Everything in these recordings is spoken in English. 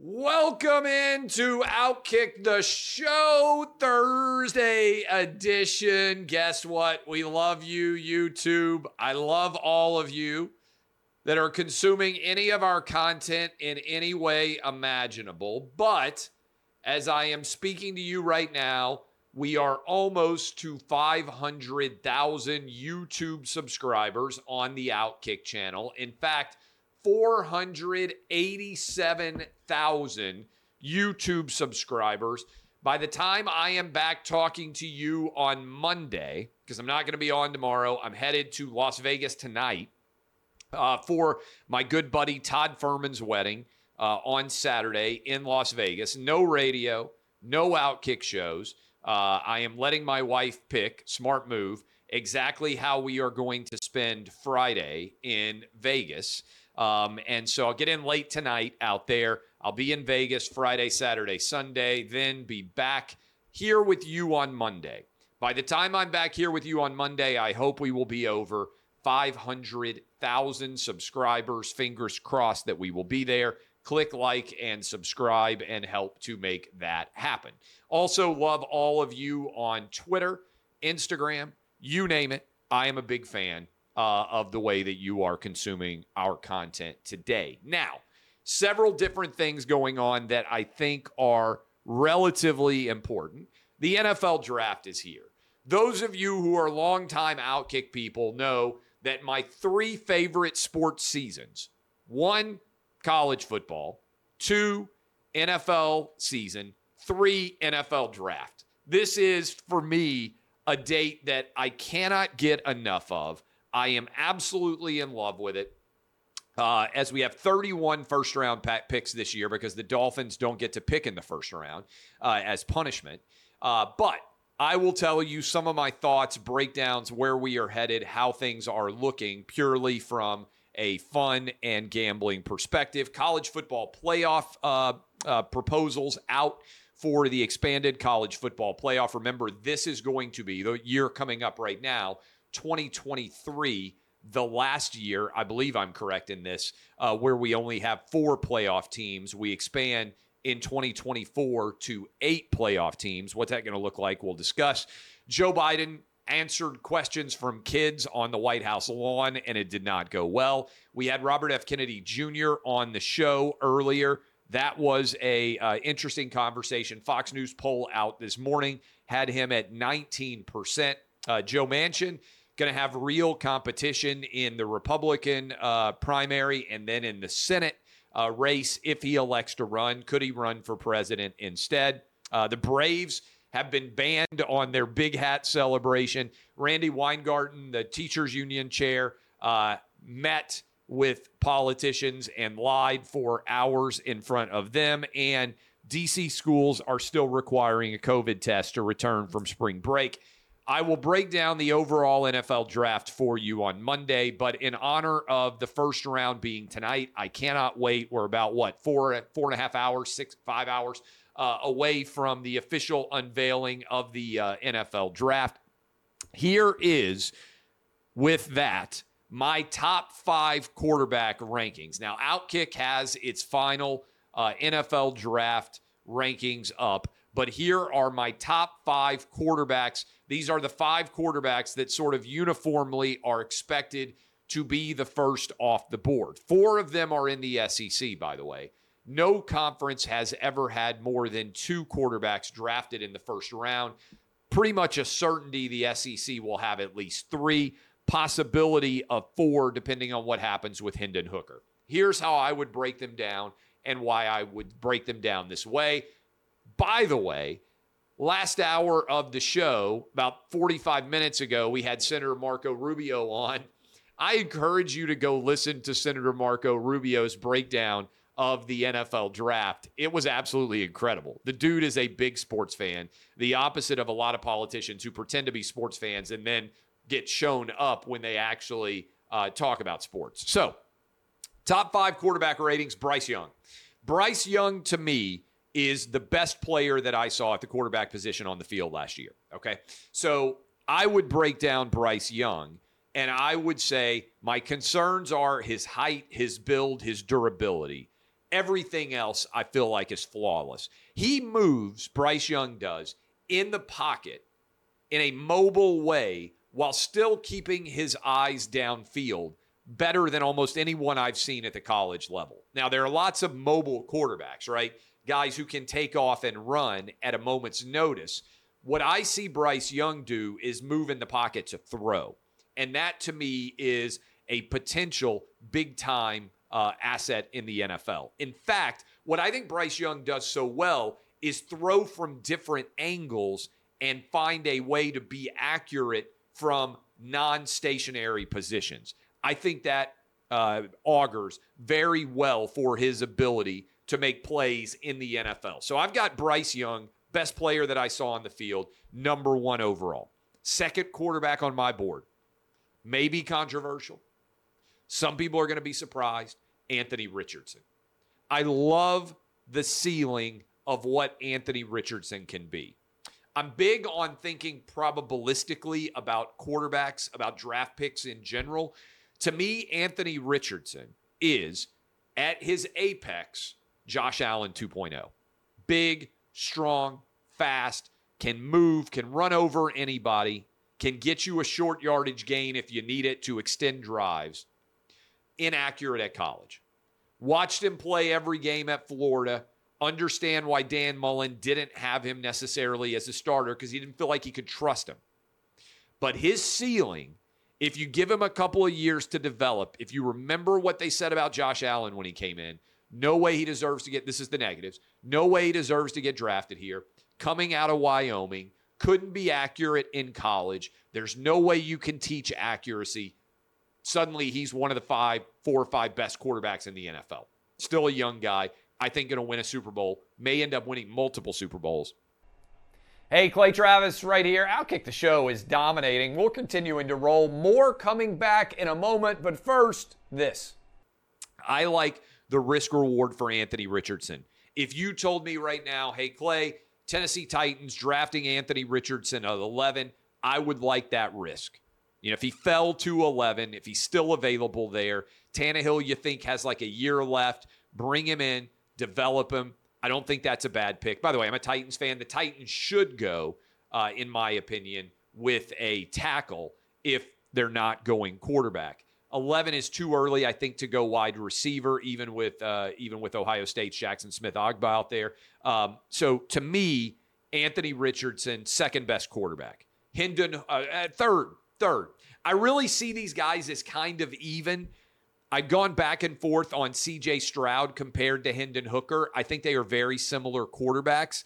Welcome into Outkick the Show Thursday edition. Guess what? We love you, YouTube. I love all of you that are consuming any of our content in any way imaginable. But as I am speaking to you right now, we are almost to 500,000 YouTube subscribers on the Outkick channel. In fact, 487,000 YouTube subscribers. By the time I am back talking to you on Monday, because I'm not going to be on tomorrow, I'm headed to Las Vegas tonight for my good buddy Todd Furman's wedding on Saturday in Las Vegas. No radio, no Outkick shows. I am letting my wife pick, smart move, exactly how we are going to spend Friday in Vegas. And so I'll get in late tonight out there. I'll be in Vegas Friday, Saturday, Sunday, then be back here with you on Monday. By the time I'm back here with you on Monday, I hope we will be over 500,000 subscribers. Fingers crossed that we will be there. Click like and subscribe and help to make that happen. Also, love all of you on Twitter, Instagram, you name it. I am a big fan of the way that you are consuming our content today. Now, several different things going on that I think are relatively important. The NFL draft is here. Those of you who are longtime Outkick people know that my three favorite sports seasons, one, college football, two, NFL season, three, NFL draft. This is, for me, a date that I cannot get enough of. I am absolutely in love with it, as we have 31 first-round picks this year because the Dolphins don't get to pick in the first round as punishment. But I will tell you some of my thoughts, breakdowns, where we are headed, how things are looking purely from a fun and gambling perspective. College football playoff proposals out for the expanded college football playoff. Remember, this is going to be the year coming up right now, 2023, the last year, I believe I'm correct in this, where we only have four playoff teams. We expand in 2024 to eight playoff teams. What's that going to look like? We'll discuss. Joe Biden answered questions from kids on the White House lawn, and it did not go well. We had Robert F. Kennedy Jr. on the show earlier. That was a interesting conversation. Fox News poll out this morning had him at 19%. Joe Manchin going to have real competition in the Republican primary and then in the Senate race if he elects to run. Could he run for president instead? The Braves have been banned on their big hat celebration. Randy Weingarten, the teachers union chair, met with politicians and lied for hours in front of them. And DC schools are still requiring a COVID test to return from spring break. I will break down the overall NFL draft for you on Monday, but in honor of the first round being tonight, I cannot wait. We're about, what, five hours away from the official unveiling of the NFL draft. Here is, with that, my top five quarterback rankings. Now, Outkick has its final NFL draft rankings up, but here are my top five quarterbacks. These are the five quarterbacks that sort of uniformly are expected to be the first off the board. Four of them are in the SEC, by the way. No conference has ever had more than two quarterbacks drafted in the first round. Pretty much a certainty the SEC will have at least three, possibility of four, depending on what happens with Hendon Hooker. Here's how I would break them down and why I would break them down this way. By the way, last hour of the show, about 45 minutes ago, we had Senator Marco Rubio on. I encourage you to go listen to Senator Marco Rubio's breakdown of the NFL draft. It was absolutely incredible. The dude is a big sports fan, the opposite of a lot of politicians who pretend to be sports fans and then get shown up when they actually talk about sports. So, top five quarterback ratings, Bryce Young. Bryce Young, to me, is the best player that I saw at the quarterback position on the field last year, okay? So I would break down Bryce Young, and I would say my concerns are his height, his build, his durability. Everything else I feel like is flawless. He moves, Bryce Young does, in the pocket in a mobile way while still keeping his eyes downfield better than almost anyone I've seen at the college level. Now, there are lots of mobile quarterbacks, right? Guys who can take off and run at a moment's notice. What I see Bryce Young do is move in the pocket to throw. And that, to me, is a potential big-time asset in the NFL. In fact, what I think Bryce Young does so well is throw from different angles and find a way to be accurate from non-stationary positions. I think that augurs very well for his ability to make plays in the NFL. So I've got Bryce Young, best player that I saw on the field, number one overall. Second quarterback on my board. Maybe controversial. Some people are going to be surprised. Anthony Richardson. I love the ceiling of what Anthony Richardson can be. I'm big on thinking probabilistically about quarterbacks, about draft picks in general. To me, Anthony Richardson is, at his apex, Josh Allen 2.0. Big, strong, fast, can move, can run over anybody, can get you a short yardage gain if you need it to extend drives. Inaccurate at college. Watched him play every game at Florida. Understand why Dan Mullen didn't have him necessarily as a starter because he didn't feel like he could trust him. But his ceiling, if you give him a couple of years to develop, if you remember what they said about Josh Allen when he came in, no way he deserves to get, this is the negatives, no way he deserves to get drafted here. Coming out of Wyoming, couldn't be accurate in college. There's no way you can teach accuracy. Suddenly he's one of the four or five best quarterbacks in the NFL. Still a young guy. I think going to win a Super Bowl, may end up winning multiple Super Bowls. Hey, Clay Travis right here. Outkick the Show is dominating. We're continuing to roll. More coming back in a moment, but first, this. I like the risk-reward for Anthony Richardson. If you told me right now, hey, Clay, Tennessee Titans drafting Anthony Richardson at 11, I would like that risk. You know, if he fell to 11, if he's still available there, Tannehill, you think, has like a year left, bring him in. Develop him. I don't think that's a bad pick. By the way, I'm a Titans fan. The Titans should go, in my opinion, with a tackle if they're not going quarterback. 11 is too early, I think, to go wide receiver, even with Ohio State's Jackson Smith Njigba out there. So to me, Anthony Richardson, second best quarterback. Hendon, third. I really see these guys as kind of even. I've gone back and forth on C.J. Stroud compared to Hendon Hooker. I think they are very similar quarterbacks.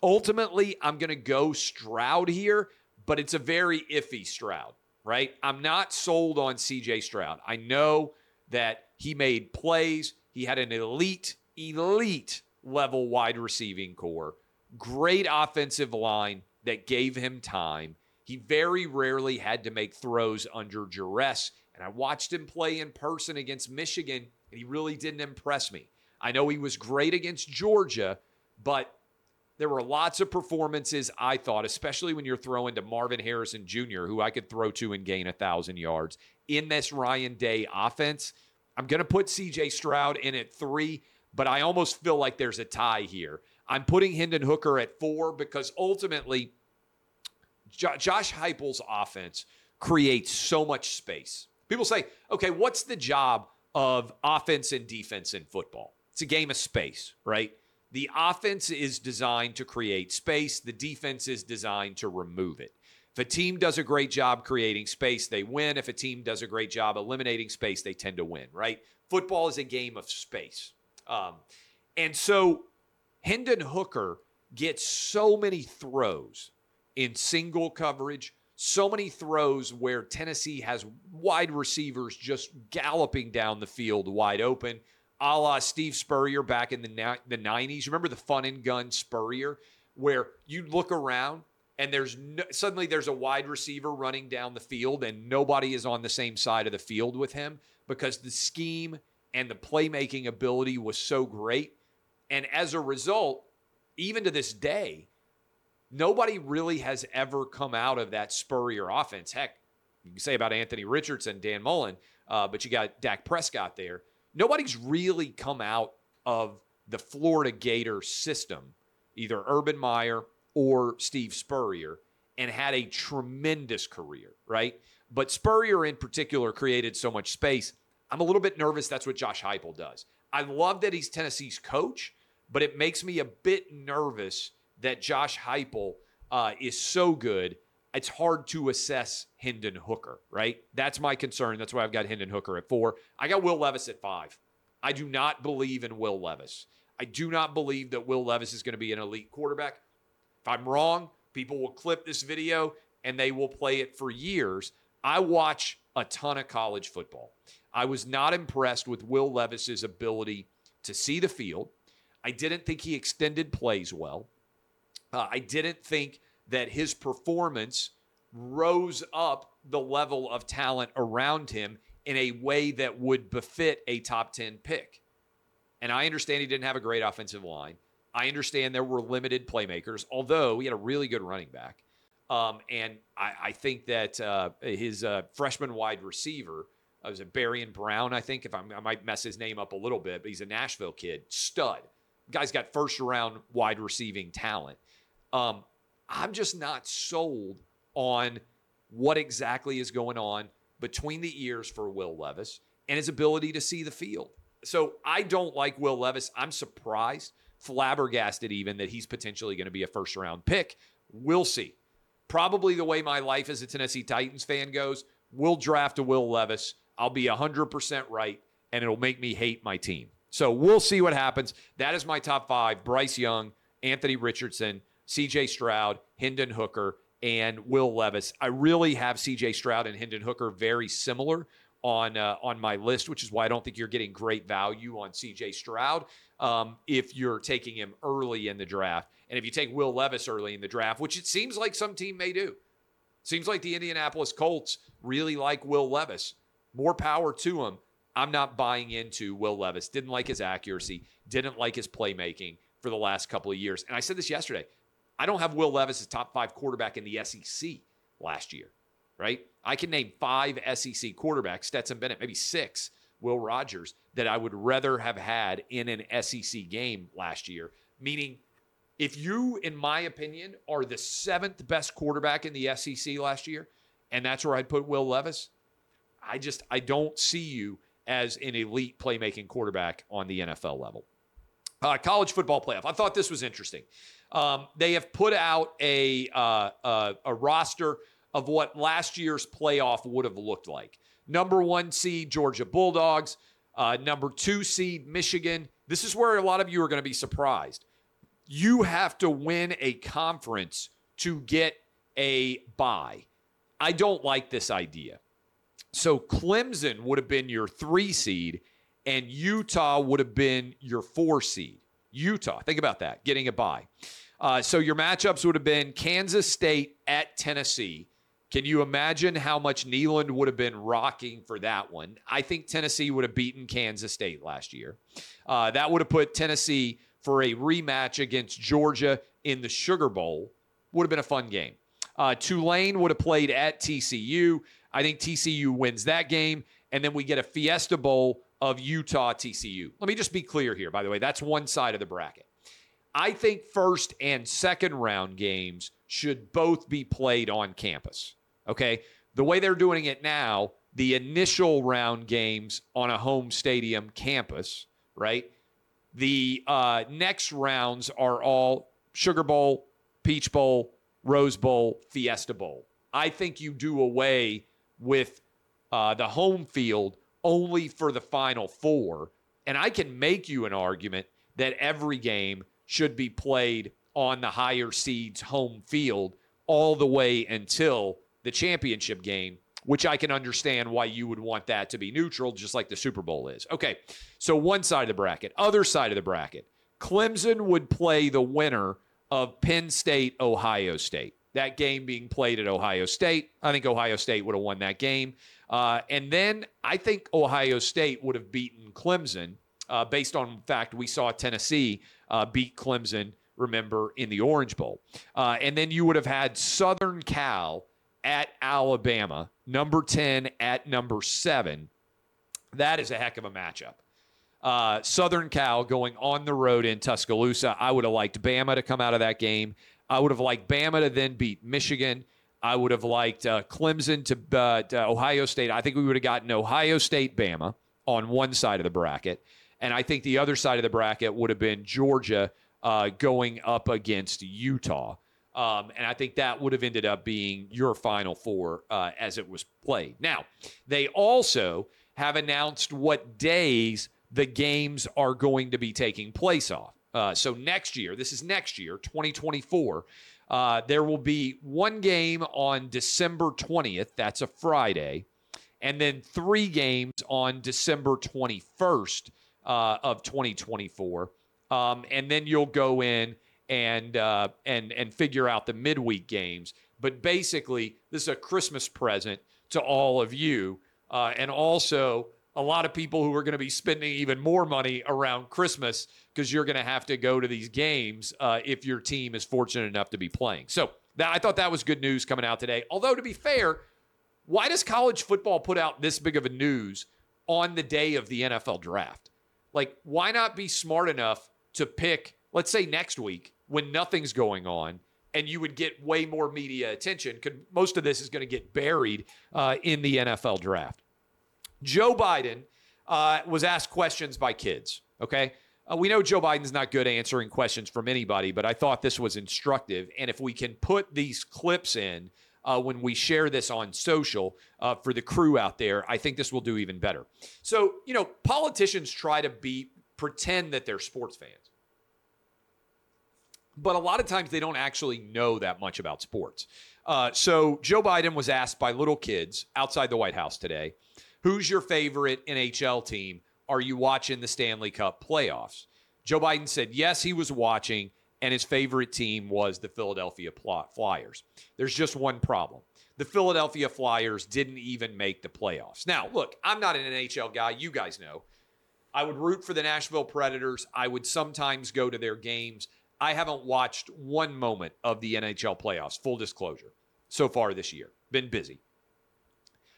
Ultimately, I'm going to go Stroud here, but it's a very iffy Stroud, right? I'm not sold on C.J. Stroud. I know that he made plays. He had an elite level wide receiving core, great offensive line that gave him time. He very rarely had to make throws under duress. And I watched him play in person against Michigan, and he really didn't impress me. I know he was great against Georgia, but there were lots of performances, I thought, especially when you're throwing to Marvin Harrison Jr., who I could throw to and gain 1,000 yards. In this Ryan Day offense, I'm going to put C.J. Stroud in at 3, but I almost feel like there's a tie here. I'm putting Hendon Hooker at 4 because ultimately Josh Heupel's offense creates so much space. People say, okay, what's the job of offense and defense in football? It's a game of space, right? The offense is designed to create space. The defense is designed to remove it. If a team does a great job creating space, they win. If a team does a great job eliminating space, they tend to win, right? Football is a game of space. And so Hendon Hooker gets so many throws in single coverage, so many throws where Tennessee has wide receivers just galloping down the field wide open, a la Steve Spurrier back in the 90s. Remember the fun and gun Spurrier where you look around and suddenly there's a wide receiver running down the field and nobody is on the same side of the field with him because the scheme and the playmaking ability was so great. And as a result, even to this day, nobody really has ever come out of that Spurrier offense. Heck, you can say about Anthony Richardson, Dan Mullen, but you got Dak Prescott there. Nobody's really come out of the Florida Gator system, either Urban Meyer or Steve Spurrier, and had a tremendous career, right? But Spurrier in particular created so much space. I'm a little bit nervous that's what Josh Heupel does. I love that he's Tennessee's coach, but it makes me a bit nervous that Josh Heupel is so good, it's hard to assess Hendon Hooker, right? That's my concern. That's why I've got Hendon Hooker at 4. I got Will Levis at 5. I do not believe in Will Levis. I do not believe that Will Levis is going to be an elite quarterback. If I'm wrong, people will clip this video and they will play it for years. I watch a ton of college football. I was not impressed with Will Levis's ability to see the field. I didn't think he extended plays well. I didn't think that his performance rose up the level of talent around him in a way that would befit a top 10 pick. And I understand he didn't have a great offensive line. I understand there were limited playmakers, although he had a really good running back. And I think that his freshman wide receiver, I was a Berrien Brown, I think, if I might mess his name up a little bit, but he's a Nashville kid, stud. Guy's got first-round wide receiving talent. I'm just not sold on what exactly is going on between the ears for Will Levis and his ability to see the field. So I don't like Will Levis. I'm surprised, flabbergasted even, that he's potentially going to be a first-round pick. We'll see. Probably the way my life as a Tennessee Titans fan goes, we'll draft a Will Levis. I'll be 100% right, and it'll make me hate my team. So we'll see what happens. That is my top 5. Bryce Young, Anthony Richardson, C.J. Stroud, Hendon Hooker, and Will Levis. I really have C.J. Stroud and Hendon Hooker very similar on my list, which is why I don't think you're getting great value on C.J. Stroud if you're taking him early in the draft. And if you take Will Levis early in the draft, which it seems like some team may do. Seems like the Indianapolis Colts really like Will Levis. More power to him. I'm not buying into Will Levis. Didn't like his accuracy. Didn't like his playmaking for the last couple of years. And I said this yesterday. I don't have Will Levis as top 5 quarterback in the SEC last year, right? I can name 5 SEC quarterbacks, Stetson Bennett, maybe 6, Will Rogers, that I would rather have had in an SEC game last year. Meaning, if you, in my opinion, are the 7th best quarterback in the SEC last year, and that's where I'd put Will Levis, I don't see you as an elite playmaking quarterback on the NFL level. College football playoff. I thought this was interesting. They have put out a roster of what last year's playoff would have looked like. Number 1 seed, Georgia Bulldogs. Number 2 seed, Michigan. This is where a lot of you are going to be surprised. You have to win a conference to get a bye. I don't like this idea. So Clemson would have been your 3 seed, and Utah would have been your 4 seed. Utah, think about that, getting a bye. So your matchups would have been Kansas State at Tennessee. Can you imagine how much Neyland would have been rocking for that one? I think Tennessee would have beaten Kansas State last year. That would have put Tennessee for a rematch against Georgia in the Sugar Bowl. Would have been a fun game. Tulane would have played at TCU. I think TCU wins that game, and then we get a Fiesta Bowl of Utah TCU. Let me just be clear here, by the way. That's one side of the bracket. I think first and second round games should both be played on campus, okay? The way they're doing it now, the initial round games on a home stadium campus, right? The next rounds are all Sugar Bowl, Peach Bowl, Rose Bowl, Fiesta Bowl. I think you do away with the home field only for the Final Four. And I can make you an argument that every game should be played on the higher seed's home field all the way until the championship game, which I can understand why you would want that to be neutral, just like the Super Bowl is. Okay, so one side of the bracket. Other side of the bracket. Clemson would play the winner of Penn State, Ohio State. That game being played at Ohio State. I think Ohio State would have won that game. And then I think Ohio State would have beaten Clemson based on the fact we saw Tennessee beat Clemson, remember, in the Orange Bowl. And then you would have had Southern Cal at Alabama, number 10 at number 7. That is a heck of a matchup. Southern Cal going on the road in Tuscaloosa. I would have liked Bama to come out of that game. I would have liked Bama to then beat Michigan. I would have liked Clemson to Ohio State. I think we would have gotten Ohio State, Bama on one side of the bracket. And I think the other side of the bracket would have been Georgia going up against Utah. And I think that would have ended up being your Final Four as it was played. Now, they also have announced what days the games are going to be taking place off. So next year, this is next year, 2024, there will be one game on December 20th. That's a Friday. And then three games on December 21st of 2024. And then you'll go in and figure out the midweek games. But basically, this is a Christmas present to all of you. And also a lot of people who are going to be spending even more money around Christmas because you're going to have to go to these games if your team is fortunate enough to be playing. So I thought that was good news coming out today. Although, to be fair, why does college football put out this big of a news on the day of the NFL draft? Like, why not be smart enough to pick, let's say next week, when nothing's going on, and you would get way more media attention because most of this is going to get buried in the NFL draft. Joe Biden was asked questions by kids, okay? We know Joe Biden's not good answering questions from anybody, but I thought this was instructive. And if we can put these clips in when we share this on social for the crew out there, I think this will do even better. So, you know, politicians try to pretend that they're sports fans. But a lot of times they don't actually know that much about sports. So Joe Biden was asked by little kids outside the White House today, who's your favorite NHL team? Are you watching the Stanley Cup playoffs? Joe Biden said, yes, he was watching, and his favorite team was the Philadelphia Flyers. There's just one problem. The Philadelphia Flyers didn't even make the playoffs. Now, look, I'm not an NHL guy. You guys know. I would root for the Nashville Predators. I would sometimes go to their games. I haven't watched one moment of the NHL playoffs, full disclosure, so far this year. Been busy.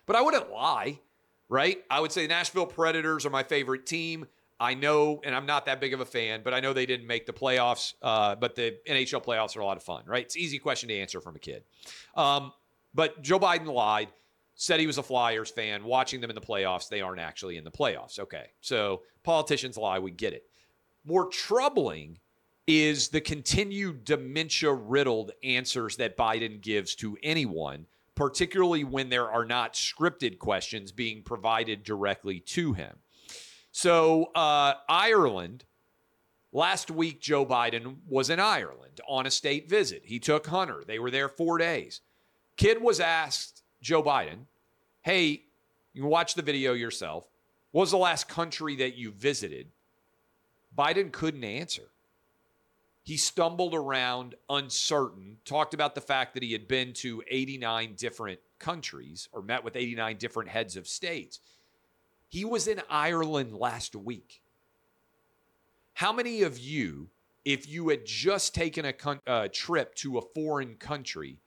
But I wouldn't lie. Right? I would say Nashville Predators are my favorite team. I know, and I'm not that big of a fan, but I know they didn't make the playoffs, but the NHL playoffs are a lot of fun, right? It's an easy question to answer from a kid. But Joe Biden lied, said he was a Flyers fan, watching them in the playoffs. They aren't actually in the playoffs. Okay, so politicians lie. We get it. More troubling is the continued dementia-riddled answers that Biden gives to anyone, particularly when there are not scripted questions being provided directly to him. So Ireland, last week, Joe Biden was in Ireland on a state visit. He took Hunter. They were there 4 days. Kid was asked, Joe Biden, hey, you can watch the video yourself. What was the last country that you visited? Biden couldn't answer. He stumbled around uncertain, talked about the fact that he had been to 89 different countries or met with 89 different heads of states. He was in Ireland last week. How many of you, if you had just taken a trip to a foreign country,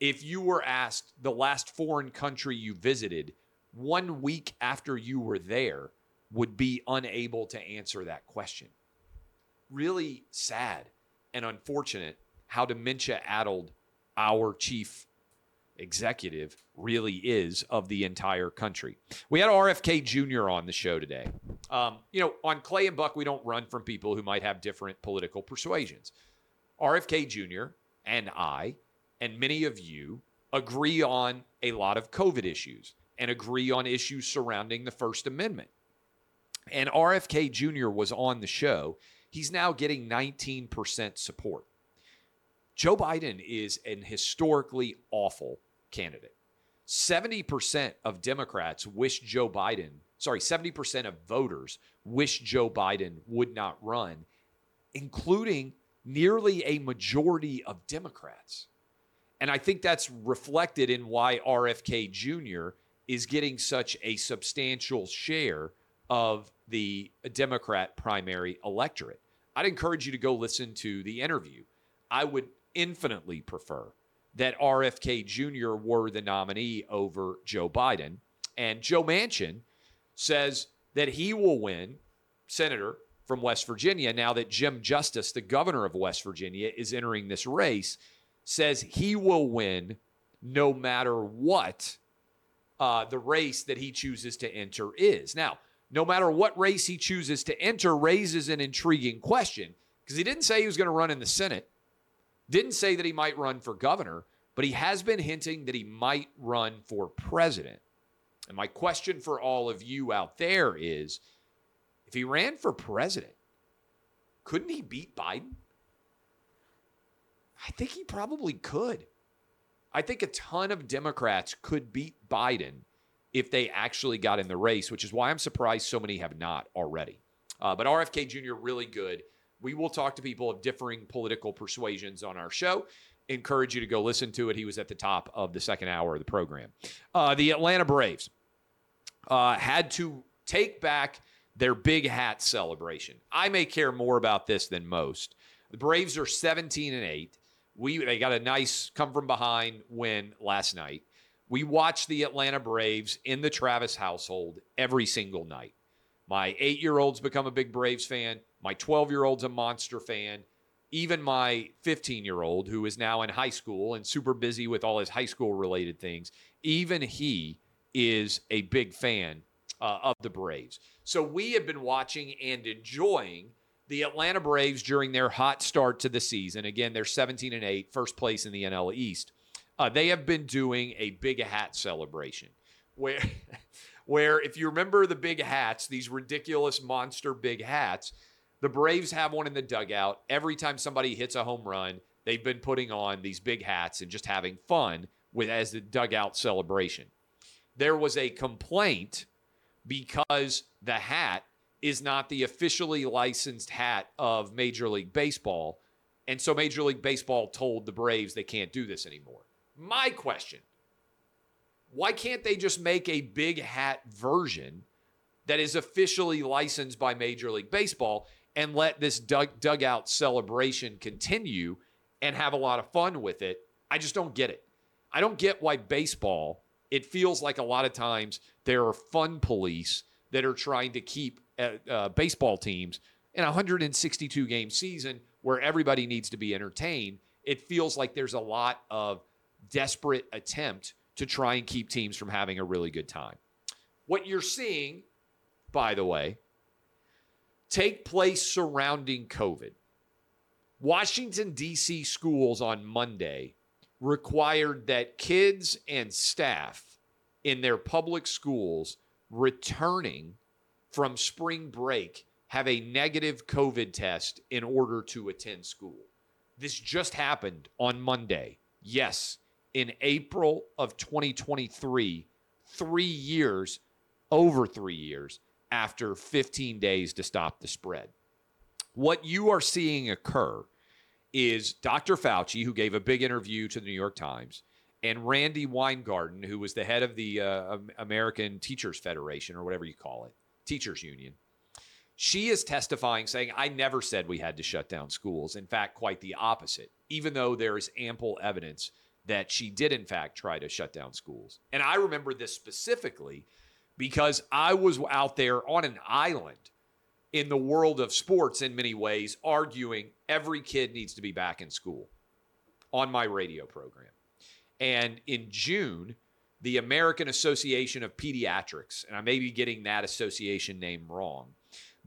if you were asked the last foreign country you visited 1 week after you were there, would be unable to answer that question? Really sad and unfortunate how dementia-addled our chief executive really is of the entire country. We had RFK Jr. on the show today. You know, on Clay and Buck, we don't run from people who might have different political persuasions. RFK Jr. and I, and many of you, agree on a lot of COVID issues and agree on issues surrounding the First Amendment. And RFK Jr. was on the show. He's now getting 19% support. Joe Biden is an historically awful candidate. 70% of Democrats wish Joe Biden, 70% of voters wish Joe Biden would not run, including nearly a majority of Democrats. And I think that's reflected in why RFK Jr. is getting such a substantial share of the Democrat primary electorate. I'd encourage you to go listen to the interview. I would infinitely prefer that RFK Jr. were the nominee over Joe Biden. And Joe Manchin says that he will win senator from West Virginia, now that Jim Justice, the governor of West Virginia, is entering this race, says he will win no matter what the race that he chooses to enter is. Now, no matter what race he chooses to enter raises an intriguing question, because he didn't say he was going to run in the Senate, didn't say that he might run for governor, but he has been hinting that he might run for president. And my question for all of you out there is, if he ran for president, couldn't he beat Biden? I think he probably could. I think a ton of Democrats could beat Biden if they actually got in the race, which is why I'm surprised so many have not already. But RFK Jr., really good. We will talk to people of differing political persuasions on our show. Encourage you to go listen to it. He was at the top of the second hour of the program. The Atlanta Braves had to take back their big hat celebration. I may care more about this than most. The Braves are 17-8. They got a nice come from behind win last night. We watch the Atlanta Braves in the Travis household every single night. My 8-year-old's become a big Braves fan. My 12-year-old's a monster fan. Even my 15-year-old, who is now in high school and super busy with all his high school-related things, even he is a big fan of the Braves. So we have been watching and enjoying the Atlanta Braves during their hot start to the season. Again, they're 17-8, first place in the NL East. They have been doing a big hat celebration where if you remember the big hats, these ridiculous monster big hats, the Braves have one in the dugout. Every time somebody hits a home run, they've been putting on these big hats and just having fun with as the dugout celebration. There was a complaint because the hat is not the officially licensed hat of Major League Baseball. And so Major League Baseball told the Braves they can't do this anymore. My question, why can't they just make a big hat version that is officially licensed by Major League Baseball and let this dugout celebration continue and have a lot of fun with it? I just don't get it. I don't get why baseball, it feels like a lot of times there are fun police that are trying to keep baseball teams in a 162-game season where everybody needs to be entertained. It feels like there's a lot of desperate attempt to try and keep teams from having a really good time. What you're seeing, by the way, take place surrounding COVID. Washington, D.C. schools on Monday required that kids and staff in their public schools returning from spring break have a negative COVID test in order to attend school. This just happened on Monday. Yes, in April of 2023, 3 years, over 3 years, after 15 days to stop the spread. What you are seeing occur is Dr. Fauci, who gave a big interview to the New York Times, and Randy Weingarten, who was the head of the American Teachers Federation, or whatever you call it, Teachers Union. She is testifying, saying, I never said we had to shut down schools. In fact, quite the opposite, even though there is ample evidence that she did, in fact, try to shut down schools. And I remember this specifically because I was out there on an island in the world of sports in many ways, arguing every kid needs to be back in school on my radio program. And in June, the American Association of Pediatrics, and I may be getting that association name wrong,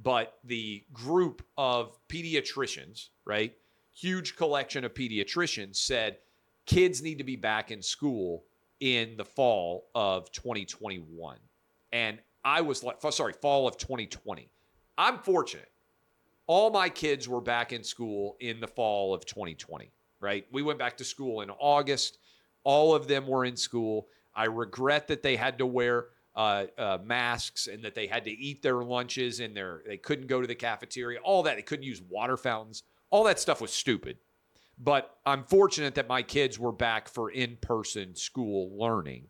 but the group of pediatricians, right, huge collection of pediatricians, said kids need to be back in school in the fall of 2021. And I was like, fall of 2020. I'm fortunate. All my kids were back in school in the fall of 2020, right? We went back to school in August. All of them were in school. I regret that they had to wear masks and that they had to eat their lunches and they couldn't go to the cafeteria, all that. They couldn't use water fountains. All that stuff was stupid. But I'm fortunate that my kids were back for in-person school learning.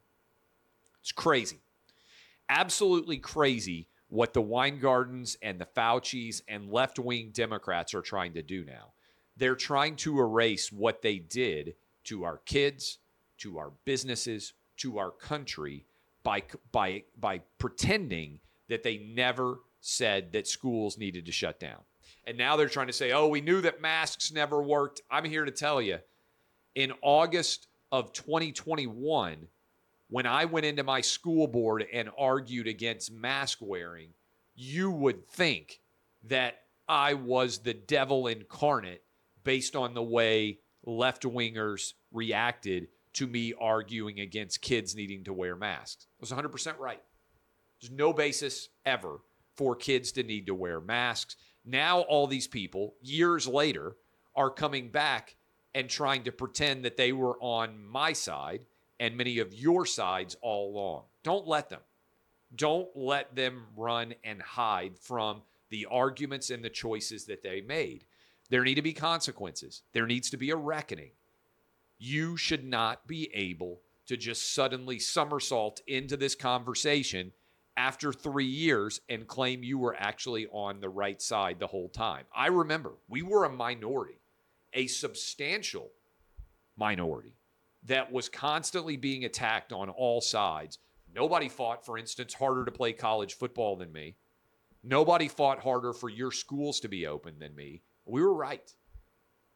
It's crazy. Absolutely crazy what the Weingardens and the Faucis and left-wing Democrats are trying to do now. They're trying to erase what they did to our kids, to our businesses, to our country by pretending that they never said that schools needed to shut down. And now they're trying to say, oh, we knew that masks never worked. I'm here to tell you, in August of 2021, when I went into my school board and argued against mask wearing, you would think that I was the devil incarnate based on the way left-wingers reacted to me arguing against kids needing to wear masks. I was 100% right. There's no basis ever for kids to need to wear masks. Now all these people, years later, are coming back and trying to pretend that they were on my side and many of your sides all along. Don't let them. Don't let them run and hide from the arguments and the choices that they made. There need to be consequences. There needs to be a reckoning. You should not be able to just suddenly somersault into this conversation after 3 years and claim you were actually on the right side the whole time. I remember we were a minority, a substantial minority that was constantly being attacked on all sides. Nobody fought, for instance, harder to play college football than me. Nobody fought harder for your schools to be open than me. We were right,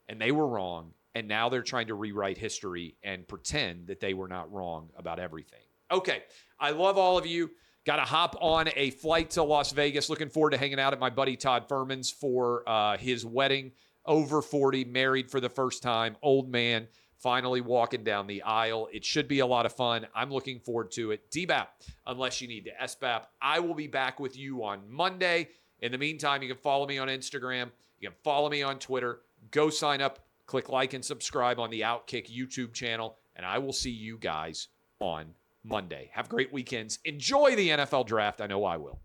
and they were wrong, and now they're trying to rewrite history and pretend that they were not wrong about everything. Okay, I love all of you. Got to hop on a flight to Las Vegas. Looking forward to hanging out at my buddy Todd Furman's for his wedding. Over 40, married for the first time, old man, finally walking down the aisle. It should be a lot of fun. I'm looking forward to it. DBAP, unless you need to SBAP. I will be back with you on Monday. In the meantime, you can follow me on Instagram. You can follow me on Twitter. Go sign up. Click like and subscribe on the Outkick YouTube channel, and I will see you guys on Monday. Have great weekends. Enjoy the NFL draft. I know I will.